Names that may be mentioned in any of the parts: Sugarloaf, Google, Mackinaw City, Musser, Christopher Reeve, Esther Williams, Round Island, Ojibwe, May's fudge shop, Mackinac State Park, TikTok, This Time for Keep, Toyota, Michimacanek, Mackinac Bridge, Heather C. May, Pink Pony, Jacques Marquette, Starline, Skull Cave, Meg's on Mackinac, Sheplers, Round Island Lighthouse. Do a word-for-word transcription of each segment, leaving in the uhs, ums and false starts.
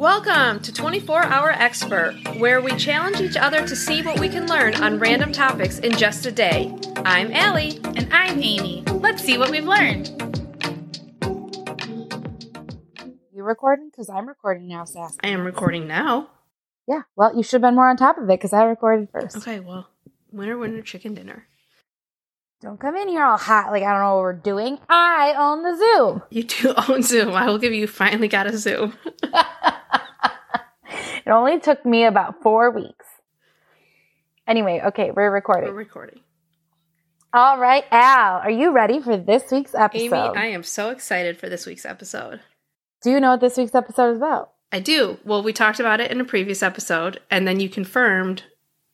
Welcome to twenty-four hour Expert, where we challenge each other to see what we can learn on random topics in just a day. I'm Allie. And I'm Amy. Let's see what we've learned. You recording? Because I'm recording now, Sass. I am recording now. Yeah, well, you should have been more on top of it because I recorded first. Okay, well, winner, winner, chicken dinner. Don't come in here all hot like I don't know what we're doing. I own the Zoom. You do own Zoom. I will give you finally got a Zoom. It only took me about four weeks. Anyway, okay, we're recording. We're recording. All right, Al, are you ready for this week's episode? Amy, I am so excited for this week's episode. Do you know what this week's episode is about? I do. Well, we talked about it in a previous episode, and then you confirmed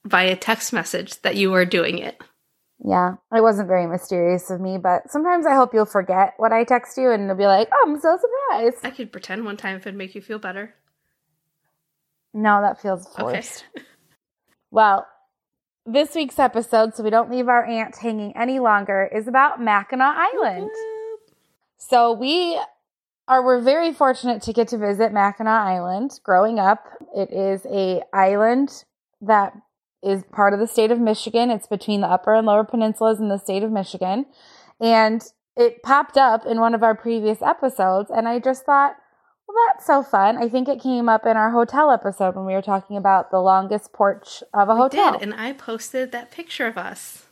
via text message that you were doing it. Yeah, it wasn't very mysterious of me, but sometimes I hope you'll forget what I text you, and it'll be like, oh, I'm so surprised. I could pretend one time if it'd make you feel better. No, that feels forced. Okay. Well, this week's episode, so we don't leave our aunt hanging any longer, is about Mackinac Island. So we... Are we're very fortunate to get to visit Mackinac Island growing up. It is a island that is part of the state of Michigan. It's between the upper and lower peninsulas in the state of Michigan. And it popped up in one of our previous episodes. And I just thought, well, that's so fun. I think it came up in our hotel episode when we were talking about the longest porch of a we hotel. Did, and I posted that picture of us.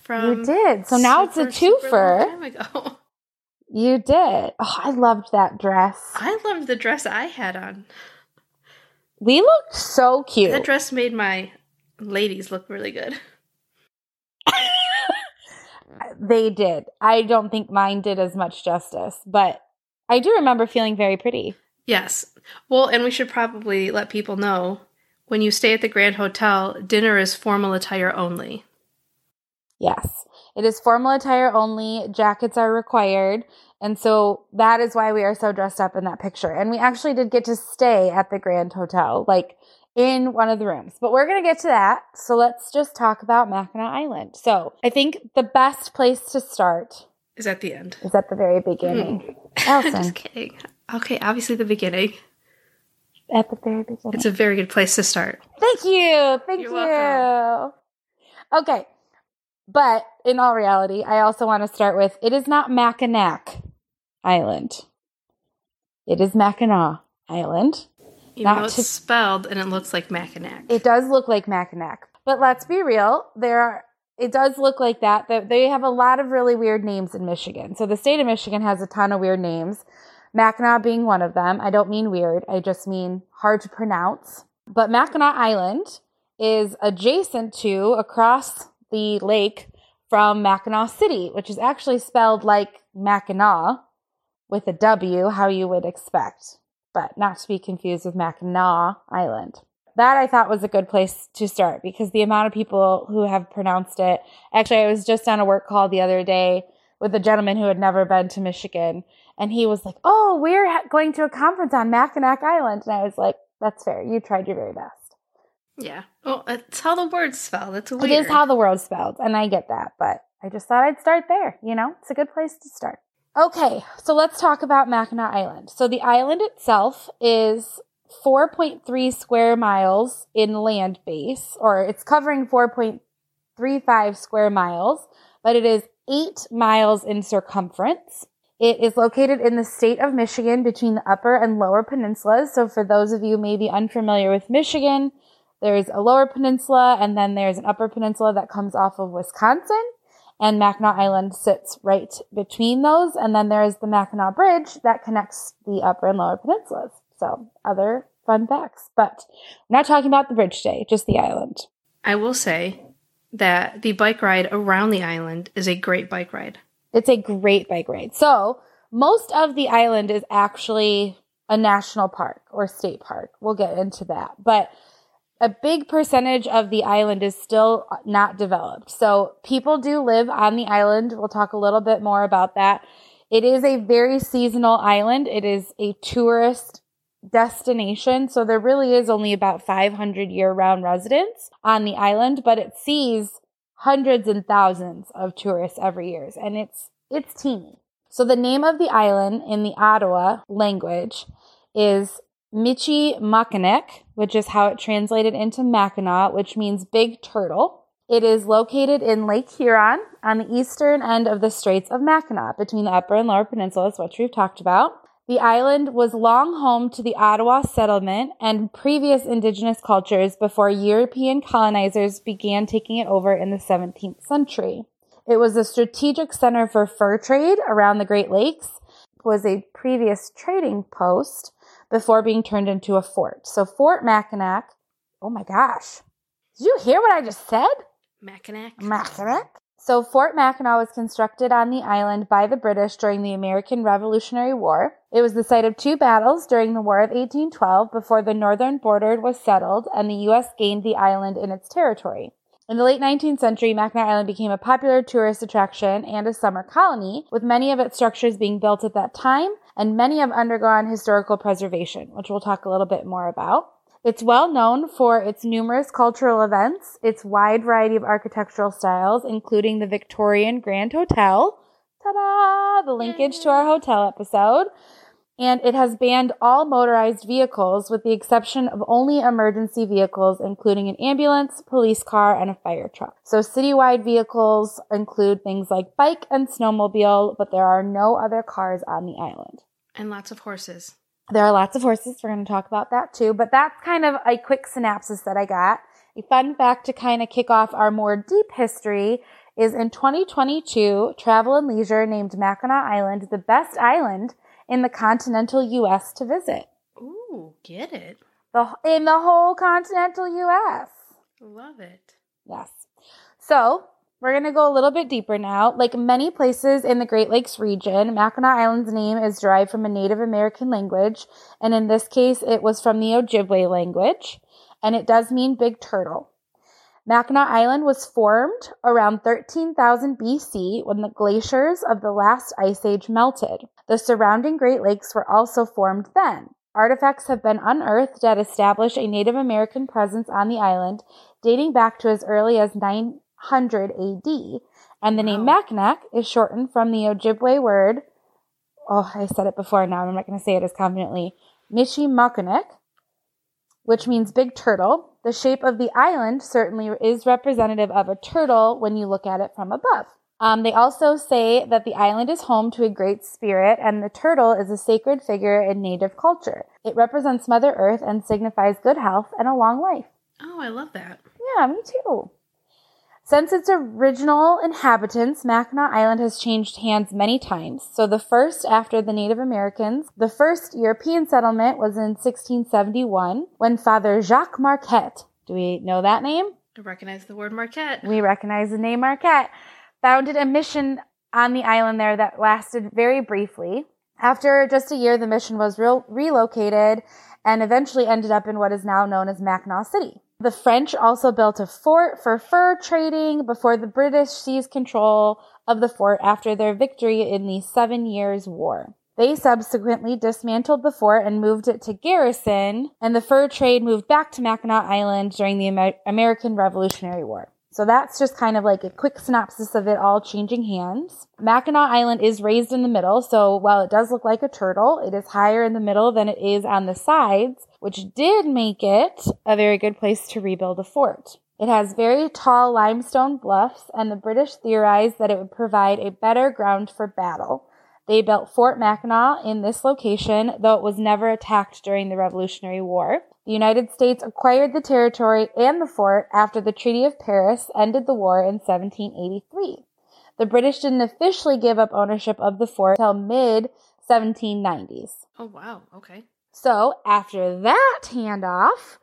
From you did. So now super, it's a twofer. Super long time ago. You did. Oh, I loved that dress. I loved the dress I had on. We looked so cute. That dress made my ladies look really good. They did. I don't think mine did as much justice, but I do remember feeling very pretty. Yes. Well, and we should probably let people know, when you stay at the Grand Hotel, dinner is formal attire only. Yes. It is formal attire only. Jackets are required. And so that is why we are so dressed up in that picture. And we actually did get to stay at the Grand Hotel, like in one of the rooms. But we're going to get to that. So let's just talk about Mackinac Island. So I think the best place to start is at the end. Is at the very beginning. Mm. Just kidding. Okay, obviously the beginning. At the very beginning. It's a very good place to start. Thank you. Thank You're you. Welcome. Okay. But in all reality, I also want to start with, it is not Mackinac Island. It is Mackinac Island. Even though it's spelled and it looks like Mackinac. It does look like Mackinac. But let's be real, there are, it does look like that. They have a lot of really weird names in Michigan. So the state of Michigan has a ton of weird names, Mackinac being one of them. I don't mean weird. I just mean hard to pronounce. But Mackinac Island is adjacent to, across the lake from Mackinaw City, which is actually spelled like Mackinaw with a W, how you would expect, but not to be confused with Mackinac Island. That I thought was a good place to start because the amount of people who have pronounced it. Actually, I was just on a work call the other day with a gentleman who had never been to Michigan, and he was like, oh, we're ha- going to a conference on Mackinac Island. And I was like, that's fair. You tried your very best. Yeah. Well, it's how the word's spelled. It's weird. It is how the word's spelled, and I get that, but I just thought I'd start there. You know, it's a good place to start. Okay, so let's talk about Mackinac Island. So the island itself is four point three square miles in land base, or it's covering four point three five square miles, but it is eight miles in circumference. It is located in the state of Michigan between the upper and lower peninsulas. So for those of you maybe unfamiliar with Michigan, there's a lower peninsula, and then there's an upper peninsula that comes off of Wisconsin, and Mackinac Island sits right between those, and then there is the Mackinac Bridge that connects the upper and lower peninsulas. So, other fun facts, but we're not talking about the bridge today, just the island. I will say that the bike ride around the island is a great bike ride. It's a great bike ride. So, most of the island is actually a national park or state park. We'll get into that, but a big percentage of the island is still not developed. So people do live on the island. We'll talk a little bit more about that. It is a very seasonal island. It is a tourist destination. So there really is only about five hundred year-round residents on the island, but it sees hundreds and thousands of tourists every year. And it's it's teeny. So the name of the island in the Ottawa language is Michimacanek, which is how it translated into Mackinac, which means big turtle. It is located in Lake Huron on the eastern end of the Straits of Mackinac, between the Upper and Lower Peninsulas, which we've talked about. The island was long home to the Ottawa settlement and previous indigenous cultures before European colonizers began taking it over in the seventeenth century. It was a strategic center for fur trade around the Great Lakes. It was a previous trading post before being turned into a fort. So Fort Mackinac, oh my gosh, did you hear what I just said? Mackinac. Mackinac. So Fort Mackinac was constructed on the island by the British during the American Revolutionary War. It was the site of two battles during the War of eighteen twelve before the northern border was settled and the U S gained the island in its territory. In the late nineteenth century, Mackinac Island became a popular tourist attraction and a summer colony, with many of its structures being built at that time, and many have undergone historical preservation, which we'll talk a little bit more about. It's well known for its numerous cultural events, its wide variety of architectural styles, including the Victorian Grand Hotel, ta-da, the linkage to our hotel episode, and it has banned all motorized vehicles with the exception of only emergency vehicles, including an ambulance, police car, and a fire truck. So citywide vehicles include things like bike and snowmobile, but there are no other cars on the island. And lots of horses. There are lots of horses. We're going to talk about that too. But that's kind of a quick synopsis that I got. A fun fact to kind of kick off our more deep history is in twenty twenty-two, Travel and Leisure named Mackinac Island the best island in the continental U S to visit. Ooh, get it. The, in the whole continental U S Love it. Yes. So we're going to go a little bit deeper now. Like many places in the Great Lakes region, Mackinac Island's name is derived from a Native American language, and in this case, it was from the Ojibwe language, and it does mean big turtle. Mackinac Island was formed around thirteen thousand B C when the glaciers of the last ice age melted. The surrounding Great Lakes were also formed then. Artifacts have been unearthed that establish a Native American presence on the island dating back to as early as nine hundred A D, and the name Mackinac is shortened from the Ojibwe word, oh, I said it before now, I'm not going to say it as confidently, Michimacanek, which means big turtle. The shape of the island certainly is representative of a turtle when you look at it from above. Um, they also say that the island is home to a great spirit, and the turtle is a sacred figure in Native culture. It represents Mother Earth and signifies good health and a long life. Oh, I love that. Yeah, me too. Since its original inhabitants, Mackinac Island has changed hands many times. So the first after the Native Americans, the first European settlement was in sixteen seventy-one when Father Jacques Marquette, do we know that name? I recognize the word Marquette. We recognize the name Marquette. Founded a mission on the island there that lasted very briefly. After just a year, the mission was re- relocated and eventually ended up in what is now known as Mackinaw City. The French also built a fort for fur trading before the British seized control of the fort after their victory in the Seven Years' War. They subsequently dismantled the fort and moved it to garrison, and the fur trade moved back to Mackinac Island during the Amer- American Revolutionary War. So that's just kind of like a quick synopsis of it all changing hands. Mackinac Island is raised in the middle, so while it does look like a turtle, it is higher in the middle than it is on the sides, which did make it a very good place to rebuild a fort. It has very tall limestone bluffs, and the British theorized that it would provide a better ground for battle. They built Fort Mackinac in this location, though it was never attacked during the Revolutionary War. The United States acquired the territory and the fort after the Treaty of Paris ended the war in seventeen eighty-three. The British didn't officially give up ownership of the fort until mid seventeen nineties. Oh, wow. Okay. So after that handoff,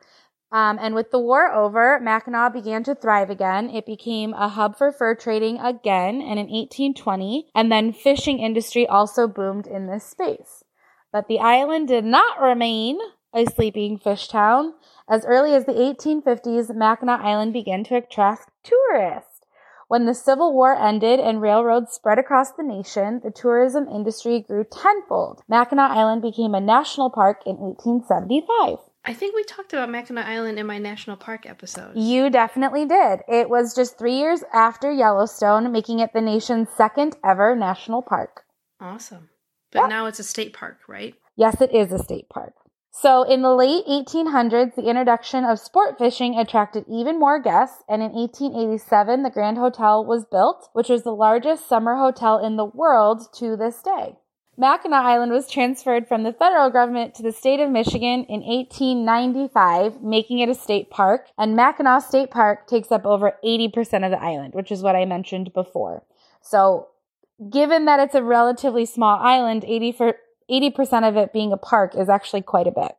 um, and with the war over, Mackinac began to thrive again. It became a hub for fur trading again, and in eighteen twenty, and then fishing industry also boomed in this space. But the island did not remain a sleeping fish town. As early as the eighteen fifties, Mackinac Island began to attract tourists. When the Civil War ended and railroads spread across the nation, the tourism industry grew tenfold. Mackinac Island became a national park in eighteen seventy-five. I think we talked about Mackinac Island in my national park episode. You definitely did. It was just three years after Yellowstone, making it the nation's second ever national park. Awesome. But yeah. Now it's a state park, right? Yes, it is a state park. So in the late eighteen hundreds, the introduction of sport fishing attracted even more guests, and in eighteen eighty-seven, the Grand Hotel was built, which was the largest summer hotel in the world to this day. Mackinac Island was transferred from the federal government to the state of Michigan in eighteen ninety-five, making it a state park, and Mackinac State Park takes up over eighty percent of the island, which is what I mentioned before. So given that it's a relatively small island, eighty for eighty percent of it being a park is actually quite a bit.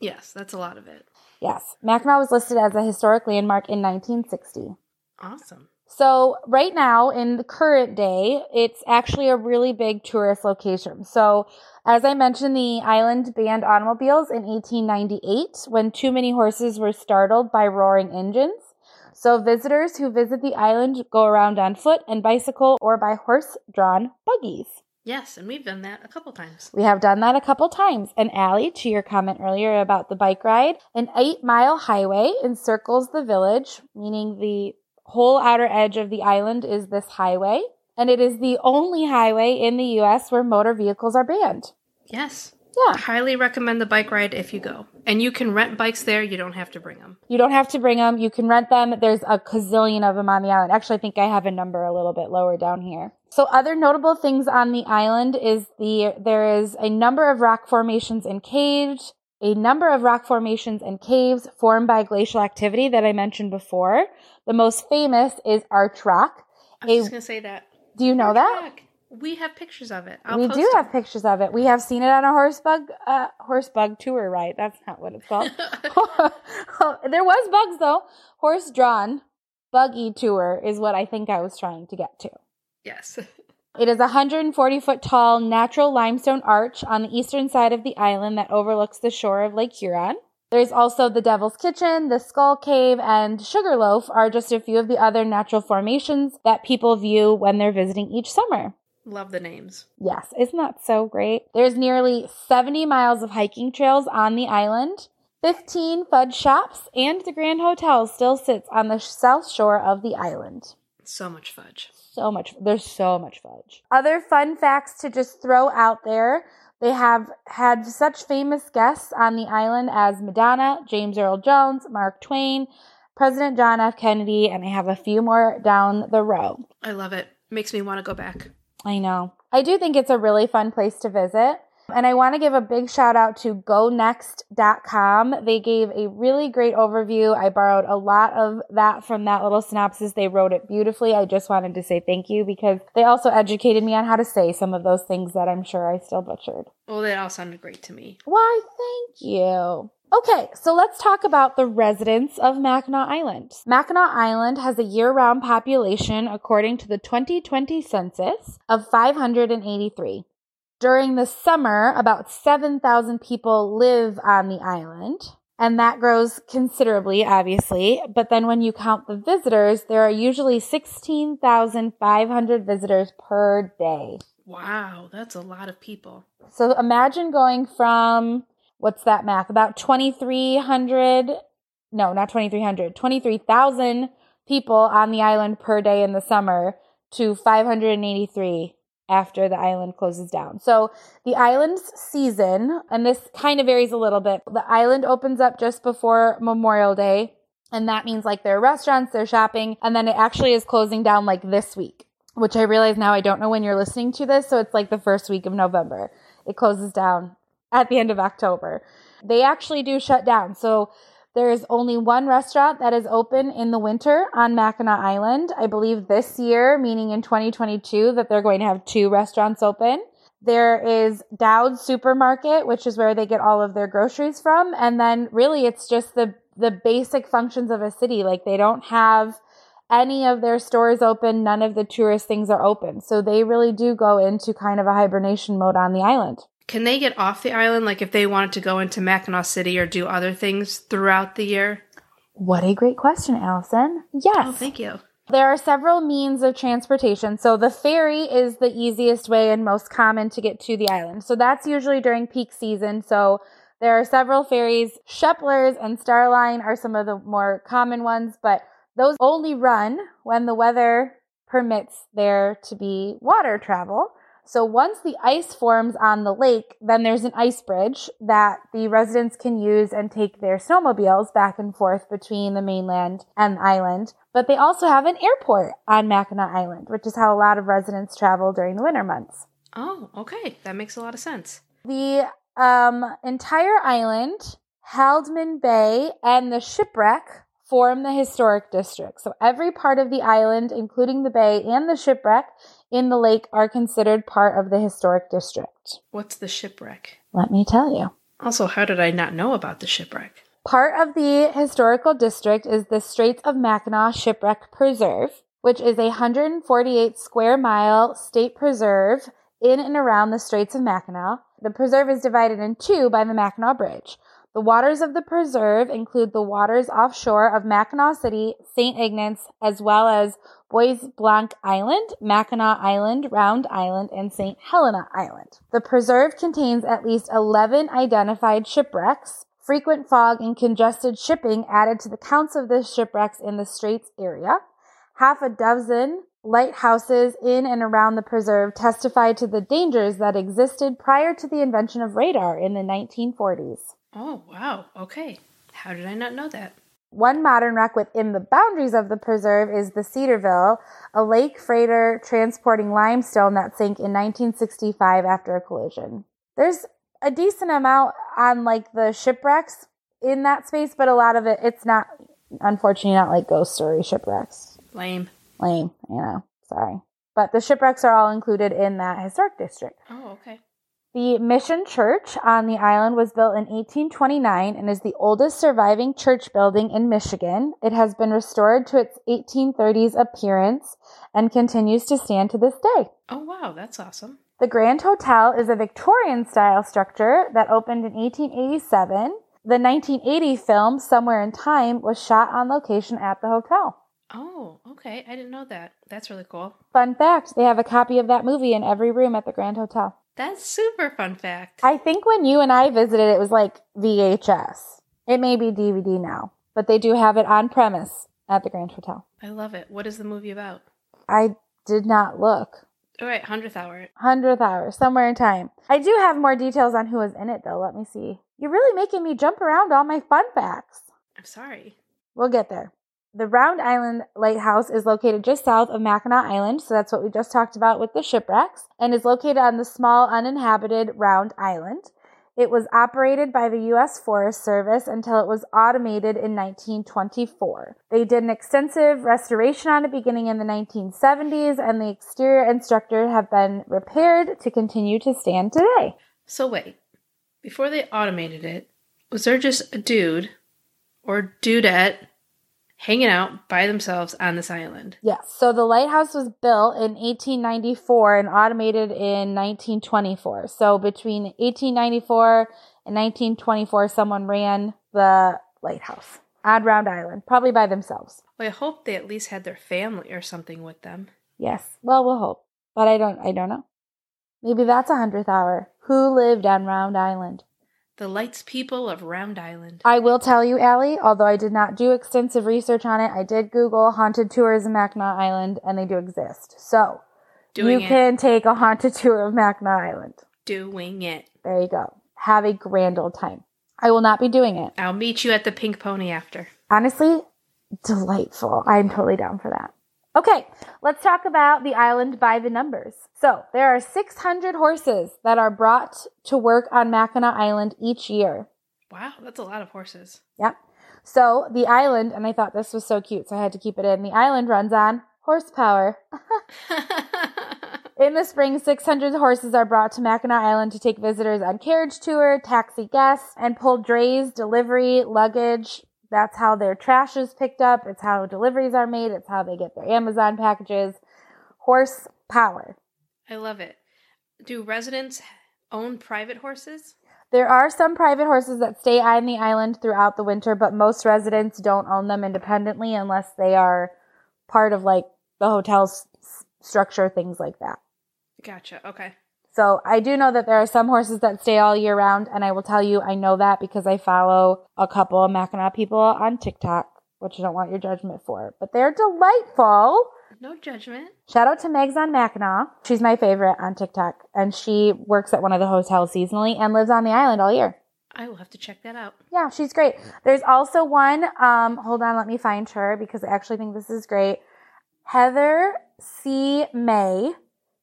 Yes, that's a lot of it. Yes. Mackinac was listed as a historic landmark in nineteen sixty. Awesome. So right now, in the current day, it's actually a really big tourist location. So as I mentioned, the island banned automobiles in eighteen ninety-eight when too many horses were startled by roaring engines. So visitors who visit the island go around on foot and bicycle or by horse-drawn buggies. Yes, and we've done that a couple times. We have done that a couple times. And Allie, to your comment earlier about the bike ride, an eight-mile highway encircles the village, meaning the whole outer edge of the island is this highway. And it is the only highway in the U S where motor vehicles are banned. Yes. Yeah. I highly recommend the bike ride if you go. And you can rent bikes there. You don't have to bring them. You don't have to bring them. You can rent them. There's a gazillion of them on the island. Actually, I think I have a number a little bit lower down here. So other notable things on the island is the there is a number of rock formations and caves, a number of rock formations and caves formed by glacial activity that I mentioned before. The most famous is Arch Rock. I was a, just going to say that. Do you know Arch that? Rock. We have pictures of it. I'll we post do them. have pictures of it. We have seen it on a horse bug, uh, horse bug tour ride. That's not what it's called. There was bugs though. Horse drawn buggy tour is what I think I was trying to get to. Yes. It is a one hundred forty foot tall natural limestone arch on the eastern side of the island that overlooks the shore of Lake Huron. There's also the Devil's Kitchen, the Skull Cave, and Sugarloaf are just a few of the other natural formations that people view when they're visiting each summer. Love the names. Yes, isn't that so great? There's nearly seventy miles of hiking trails on the island. fifteen fudge shops and the Grand Hotel still sits on the south shore of the island. So much fudge. So much. There's so much fudge. Other fun facts to just throw out there. They have had such famous guests on the island as Madonna, James Earl Jones, Mark Twain, President John F. Kennedy, and I have a few more down the row. I love it. Makes me want to go back. I know. I do think it's a really fun place to visit. And I want to give a big shout out to Go Next dot com. They gave a really great overview. I borrowed a lot of that from that little synopsis. They wrote it beautifully. I just wanted to say thank you because they also educated me on how to say some of those things that I'm sure I still butchered. Well, they all sounded great to me. Why, thank you. Okay, so let's talk about the residents of Mackinac Island. Mackinac Island has a year-round population, according to the twenty twenty census, of five hundred eighty-three. During the summer, about seven thousand people live on the island, and that grows considerably, obviously. But then when you count the visitors, there are usually sixteen thousand five hundred visitors per day. Wow, that's a lot of people. So imagine going from... What's that math? About twenty-three hundred, no, not twenty-three hundred, twenty-three thousand people on the island per day in the summer to five hundred eighty-three after the island closes down. So the island's season, and this kind of varies a little bit, the island opens up just before Memorial Day, and that means like their restaurants, their shopping, and then it actually is closing down like this week, which I realize now I don't know when you're listening to this, so it's like the first week of November. It closes down at the end of October. They actually do shut down. So there is only one restaurant that is open in the winter on Mackinac Island. I believe this year, meaning in twenty twenty-two, that they're going to have two restaurants open. There is Dowd's Supermarket, which is where they get all of their groceries from. And then really it's just the, the basic functions of a city. Like they don't have any of their stores open. None of the tourist things are open. So they really do go into kind of a hibernation mode on the island. Can they get off the island, like if they wanted to go into Mackinaw City or do other things throughout the year? What a great question, Allison. Yes. Oh, thank you. There are several means of transportation. So the ferry is the easiest way and most common to get to the island. So that's usually during peak season. So there are several ferries. Sheplers and Starline are some of the more common ones, but those only run when the weather permits there to be water travel. So once the ice forms on the lake, then there's an ice bridge that the residents can use and take their snowmobiles back and forth between the mainland and the island. But they also have an airport on Mackinac Island, which is how a lot of residents travel during the winter months. Oh, okay. That makes a lot of sense. The um, entire island, Haldeman Bay, and the shipwreck form the historic district. So every part of the island, including the bay and the shipwreck in the lake, are considered part of the historic district. What's the shipwreck? Let me tell you. Also, how did I not know about the shipwreck? Part of the historical district is the Straits of Mackinac Shipwreck Preserve, which is a one hundred forty-eight square mile state preserve in and around the Straits of Mackinac. The preserve is divided in two by the Mackinac Bridge. The waters of the preserve include the waters offshore of Mackinaw City, Saint Ignace, as well as Bois Blanc Island, Mackinac Island, Round Island, and Saint Helena Island. The preserve contains at least eleven identified shipwrecks. Frequent fog and congested shipping added to the counts of the shipwrecks in the Straits area. Half a dozen lighthouses in and around the preserve testified to the dangers that existed prior to the invention of radar in the nineteen forties. Oh, wow. Okay. How did I not know that? One modern wreck within the boundaries of the preserve is the Cedarville, a lake freighter transporting limestone that sank in nineteen sixty-five after a collision. There's a decent amount on, like, the shipwrecks in that space, but a lot of it, it's not, unfortunately, not, like, ghost story shipwrecks. Lame. Lame, you know. Sorry. But the shipwrecks are all included in that historic district. Oh, okay. The Mission Church on the island was built in eighteen twenty-nine and is the oldest surviving church building in Michigan. It has been restored to its eighteen thirties appearance and continues to stand to this day. Oh, wow. That's awesome. The Grand Hotel is a Victorian-style structure that opened in eighteen eighty-seven. The nineteen eighty film, Somewhere in Time, was shot on location at the hotel. Oh, okay. I didn't know that. That's really cool. Fun fact, they have a copy of that movie in every room at the Grand Hotel. That's super fun fact. I think when you and I visited, it was like V H S. It may be D V D now, but they do have it on premise at the Grand Hotel. I love it. What is the movie about? I did not look. All right, hundredth hour. Hundredth hour, Somewhere in Time. I do have more details on who was in it, though. Let me see. You're really making me jump around all my fun facts. I'm sorry. We'll get there. The Round Island Lighthouse is located just south of Mackinac Island, so that's what we just talked about with the shipwrecks, and is located on the small, uninhabited Round Island. It was operated by the U S Forest Service until it was automated in nineteen twenty-four. They did an extensive restoration on it beginning in the nineteen seventies, and the exterior and structure have been repaired to continue to stand today. So wait, before they automated it, was there just a dude or dudette hanging out by themselves on this island? Yes. So the lighthouse was built in eighteen ninety-four and automated in nineteen twenty-four. So between eighteen ninety-four and nineteen twenty-four, someone ran the lighthouse on Round Island, probably by themselves. Well, I hope they at least had their family or something with them. Yes. Well, we'll hope. But I don't, I don't know. Maybe that's a hundredth hour. Who lived on Round Island? The lights people of Round Island. I will tell you, Allie, although I did not do extensive research on it, I did Google haunted tours of Mackinac Island, and they do exist. So, Doing you it. can take a haunted tour of Mackinac Island. Doing it. There you go. Have a grand old time. I will not be doing it. I'll meet you at the Pink Pony after. Honestly, delightful. I'm totally down for that. Okay, let's talk about the island by the numbers. So there are six hundred horses that are brought to work on Mackinac Island each year. Wow, that's a lot of horses. Yep. So the island, and I thought this was so cute, so I had to keep it in. The island runs on horsepower. In the spring, six hundred horses are brought to Mackinac Island to take visitors on carriage tour, taxi guests, and pull drays, delivery, luggage. That's how their trash is picked up. It's how deliveries are made. It's how they get their Amazon packages. Horsepower. I love it. Do residents own private horses? There are some private horses that stay on the island throughout the winter, but most residents don't own them independently unless they are part of, like, the hotel's structure, things like that. Gotcha. Okay. So I do know that there are some horses that stay all year round, and I will tell you I know that because I follow a couple of Mackinac people on TikTok, which I don't want your judgment for. But they're delightful. No judgment. Shout out to Meg's on Mackinac. She's my favorite on TikTok, and she works at one of the hotels seasonally and lives on the island all year. I will have to check that out. Yeah, she's great. There's also one. Um, hold on, let me find her because I actually think this is great. Heather C. May.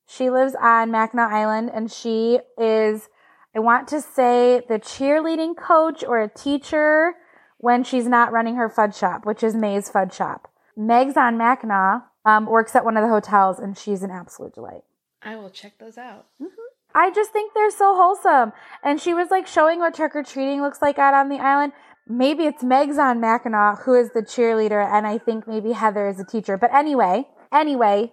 She lives on Mackinac Island, and she is, I want to say, the cheerleading coach or a teacher when she's not running her fudge shop, which is May's Fudge Shop. Meg's on Mackinac um, works at one of the hotels, and she's an absolute delight. I will check those out. Mm-hmm. I just think they're so wholesome. And she was, like, showing what trick-or-treating looks like out on the island. Maybe it's Meg's on Mackinac who is the cheerleader, and I think maybe Heather is a teacher. But anyway, anyway,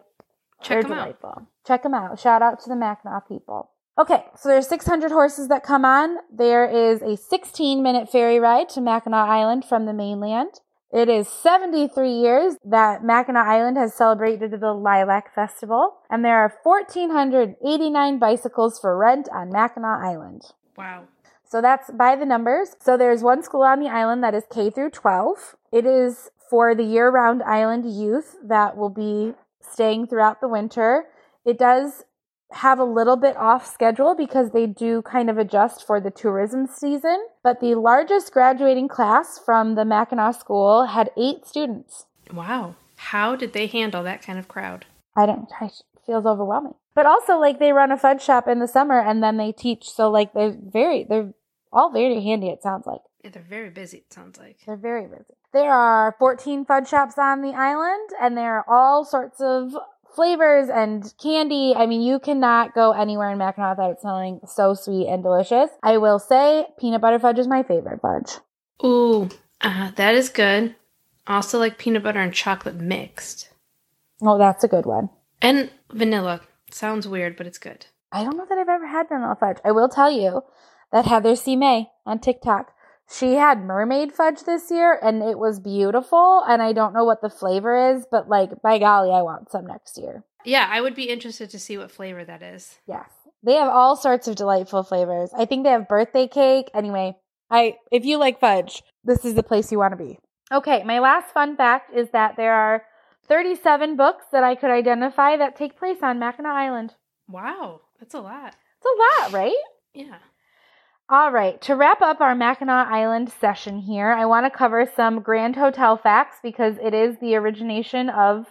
check them delightful. out. Check them out. Shout out to the Mackinac people. Okay, so there's six hundred horses that come on. There is a sixteen-minute ferry ride to Mackinac Island from the mainland. It is seventy-three years that Mackinac Island has celebrated the Lilac Festival, and there are one thousand four hundred eighty-nine bicycles for rent on Mackinac Island. Wow. So that's by the numbers. So there's one school on the island that is K through twelve. It is for the year-round island youth that will be staying throughout the winter. It does have a little bit off schedule because they do kind of adjust for the tourism season. But the largest graduating class from the Mackinac School had eight students. Wow. How did they handle that kind of crowd? I don't, it feels overwhelming. But also, like, they run a fudge shop in the summer and then they teach. So, like, they're very, they're all very handy, it sounds like. Yeah, they're very busy, it sounds like. They're very busy. There are fourteen fudge shops on the island, and there are all sorts of flavors and candy. I mean, you cannot go anywhere in Mackinac without it smelling so sweet and delicious. I will say peanut butter fudge is my favorite fudge. Ooh, uh, that is good. Also like peanut butter and chocolate mixed. Oh, that's a good one. And vanilla. Sounds weird, but it's good. I don't know that I've ever had vanilla fudge. I will tell you that Heather C. May on TikTok, she had mermaid fudge this year, and it was beautiful, and I don't know what the flavor is, but, like, by golly, I want some next year. Yeah, I would be interested to see what flavor that is. Yes. They have all sorts of delightful flavors. I think they have birthday cake. Anyway, I if you like fudge, this is the place you want to be. Okay, my last fun fact is that there are thirty-seven books that I could identify that take place on Mackinac Island. Wow, that's a lot. It's a lot, right? Yeah. All right, to wrap up our Mackinac Island session here, I want to cover some Grand Hotel facts because it is the origination of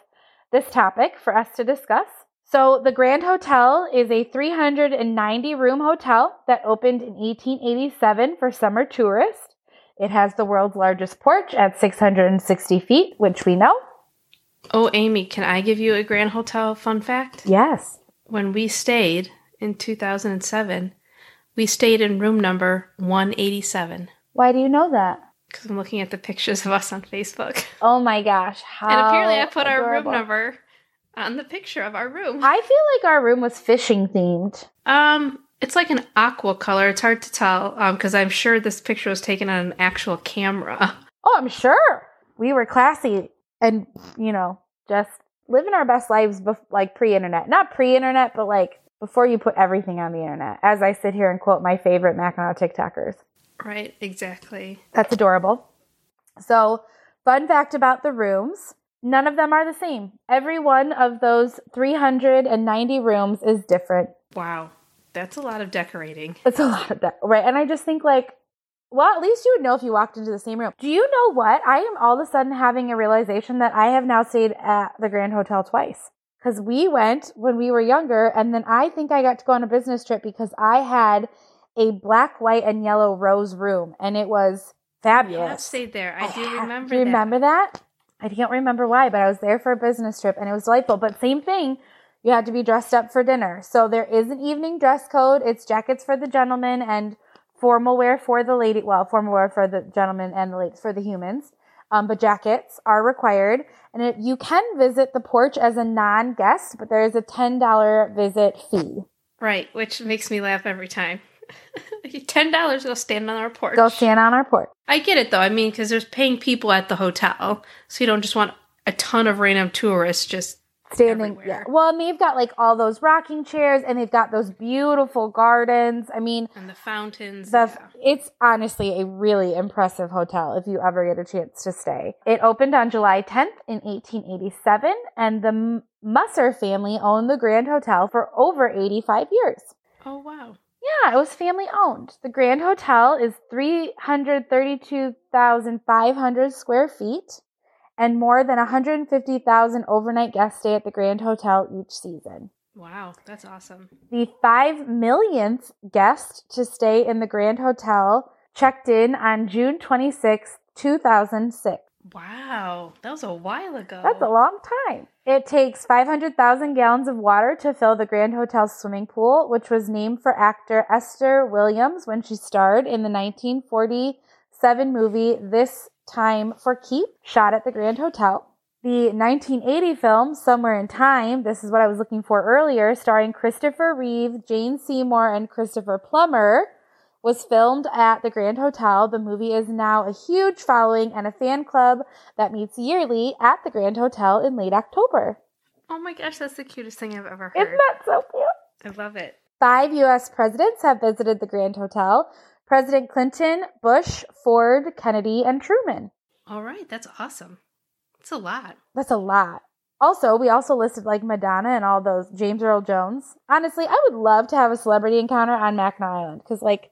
this topic for us to discuss. So the Grand Hotel is a three hundred ninety room hotel that opened in eighteen eighty-seven for summer tourists. It has the world's largest porch at six hundred sixty feet, which we know. Oh, Amy, can I give you a Grand Hotel fun fact? Yes. When we stayed in two thousand seven... we stayed in room number one eighty-seven. Why do you know that? Because I'm looking at the pictures of us on Facebook. Oh my gosh. How and apparently I put adorable. Our room number on the picture of our room. I feel like our room was fishing themed. Um, it's like an aqua color. It's hard to tell because um, I'm sure this picture was taken on an actual camera. Oh, I'm sure. We were classy and, you know, just living our best lives bef- like pre-internet. Not pre-internet, but like before you put everything on the internet, as I sit here and quote my favorite Mackinac TikTokers. Right, exactly. That's adorable. So, fun fact about the rooms, none of them are the same. Every one of those three hundred ninety rooms is different. Wow, that's a lot of decorating. It's a lot of that, de- right? And I just think, like, well, at least you would know if you walked into the same room. Do you know what? I am all of a sudden having a realization that I have now stayed at the Grand Hotel twice. Because we went when we were younger, and then I think I got to go on a business trip because I had a black, white, and yellow rose room, and it was fabulous. I have stayed there. I, I do remember that. Remember that? I can't remember why, but I was there for a business trip, and it was delightful. But same thing, you had to be dressed up for dinner. So there is an evening dress code. It's jackets for the gentlemen and formal wear for the lady. Well, formal wear for the gentlemen and the ladies, for the humans. Um, but jackets are required, and it, you can visit the porch as a non-guest, but there is a ten dollars visit fee. Right, which makes me laugh every time. ten dollars, go stand on our porch. Go stand on our porch. I get it, though. I mean, because there's paying people at the hotel, so you don't just want a ton of random tourists just standing. Everywhere. Yeah. Well, and they've got like all those rocking chairs, and they've got those beautiful gardens. I mean, and the fountains. The, yeah. It's honestly a really impressive hotel if you ever get a chance to stay. It opened on July tenth in eighteen eighty-seven, and the Musser family owned the Grand Hotel for over eighty-five years. Oh, wow. Yeah, it was family owned. The Grand Hotel is three hundred thirty-two thousand five hundred square feet and more than one hundred fifty thousand overnight guests stay at the Grand Hotel each season. Wow, that's awesome. The five millionth guest to stay in the Grand Hotel checked in on June twenty-sixth, two thousand six. Wow, that was a while ago. That's a long time. It takes five hundred thousand gallons of water to fill the Grand Hotel's swimming pool, which was named for actor Esther Williams when she starred in the nineteen forty-seven movie This Time for Keep, shot at the Grand Hotel. The nineteen eighty film Somewhere in Time, this is what I was looking for earlier, starring Christopher Reeve, Jane Seymour, and Christopher Plummer, was filmed at the Grand Hotel. The movie is now a huge following and a fan club that meets yearly at the Grand Hotel in late October. Oh my gosh, that's the cutest thing I've ever heard. Isn't that so cute? I love it. Five U S presidents have visited the Grand Hotel. President Clinton, Bush, Ford, Kennedy, and Truman. All right, that's awesome. That's a lot. That's a lot. Also, we also listed like Madonna and all those, James Earl Jones. Honestly, I would love to have a celebrity encounter on Mackinac Island because like,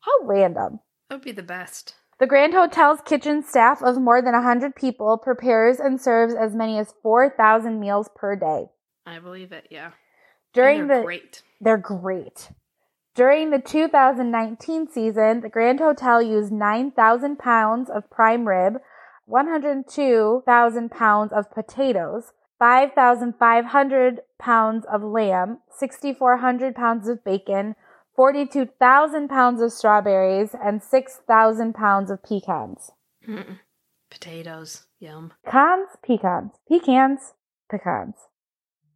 how random. That would be the best. The Grand Hotel's kitchen staff of more than one hundred people prepares and serves as many as four thousand meals per day. I believe it, yeah. During they're the, great. They're great. During the two thousand nineteen season, the Grand Hotel used nine thousand pounds of prime rib, one hundred two thousand pounds of potatoes, five thousand five hundred pounds of lamb, six thousand four hundred pounds of bacon, forty-two thousand pounds of strawberries, and six thousand pounds of pecans. Mm-mm. Potatoes. Yum. Cons? Pecans. Pecans. Pecans.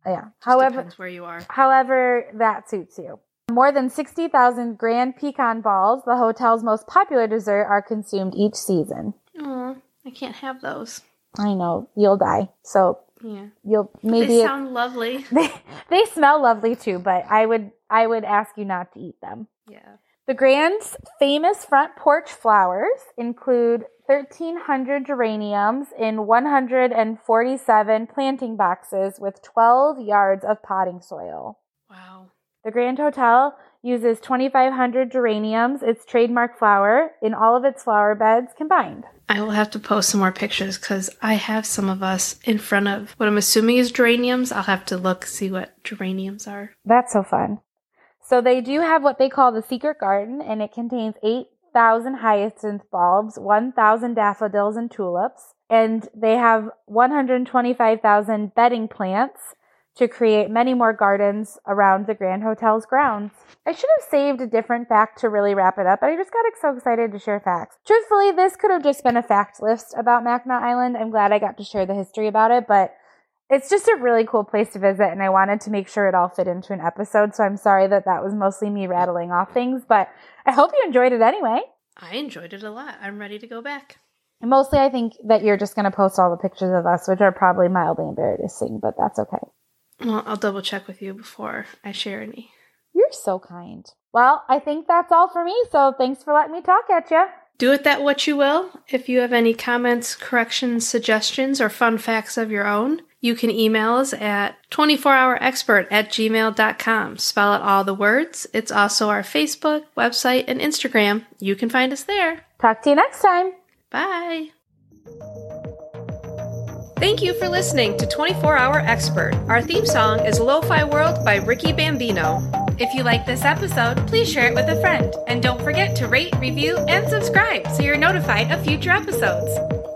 Yeah. Just however, depends where you are. However that suits you. More than sixty thousand grand pecan balls, the hotel's most popular dessert, are consumed each season. Oh, I can't have those. I know. You'll die. So... Yeah, you'll maybe they sound it, lovely. They, they smell lovely too, but I would I would ask you not to eat them. Yeah. The Grand's famous front porch flowers include thirteen hundred geraniums in one hundred forty-seven planting boxes with twelve yards of potting soil. Wow. The Grand Hotel uses twenty-five hundred geraniums, its trademark flower, in all of its flower beds combined. I will have to post some more pictures because I have some of us in front of what I'm assuming is geraniums. I'll have to look, see what geraniums are. That's so fun. So they do have what they call the secret garden, and it contains eight thousand hyacinth bulbs, one thousand daffodils and tulips, and they have one hundred twenty-five thousand bedding plants to create many more gardens around the Grand Hotel's grounds. I should have saved a different fact to really wrap it up, but I just got so excited to share facts. Truthfully, this could have just been a fact list about Mackinac Island. I'm glad I got to share the history about it, but it's just a really cool place to visit, and I wanted to make sure it all fit into an episode, so I'm sorry that that was mostly me rattling off things, but I hope you enjoyed it anyway. I enjoyed it a lot. I'm ready to go back. And mostly, I think that you're just going to post all the pictures of us, which are probably mildly embarrassing, but that's okay. Well, I'll double check with you before I share any. You're so kind. Well, I think that's all for me, so thanks for letting me talk at you. Do with that what you will. If you have any comments, corrections, suggestions, or fun facts of your own, you can email us at twenty-four hour expert at gmail dot com. Spell out all the words. It's also our Facebook, website, and Instagram. You can find us there. Talk to you next time. Bye. Thank you for listening to twenty-four hour Expert. Our theme song is Lo-Fi World by Ricky Bambino. If you like this episode, please share it with a friend. And don't forget to rate, review, and subscribe so you're notified of future episodes.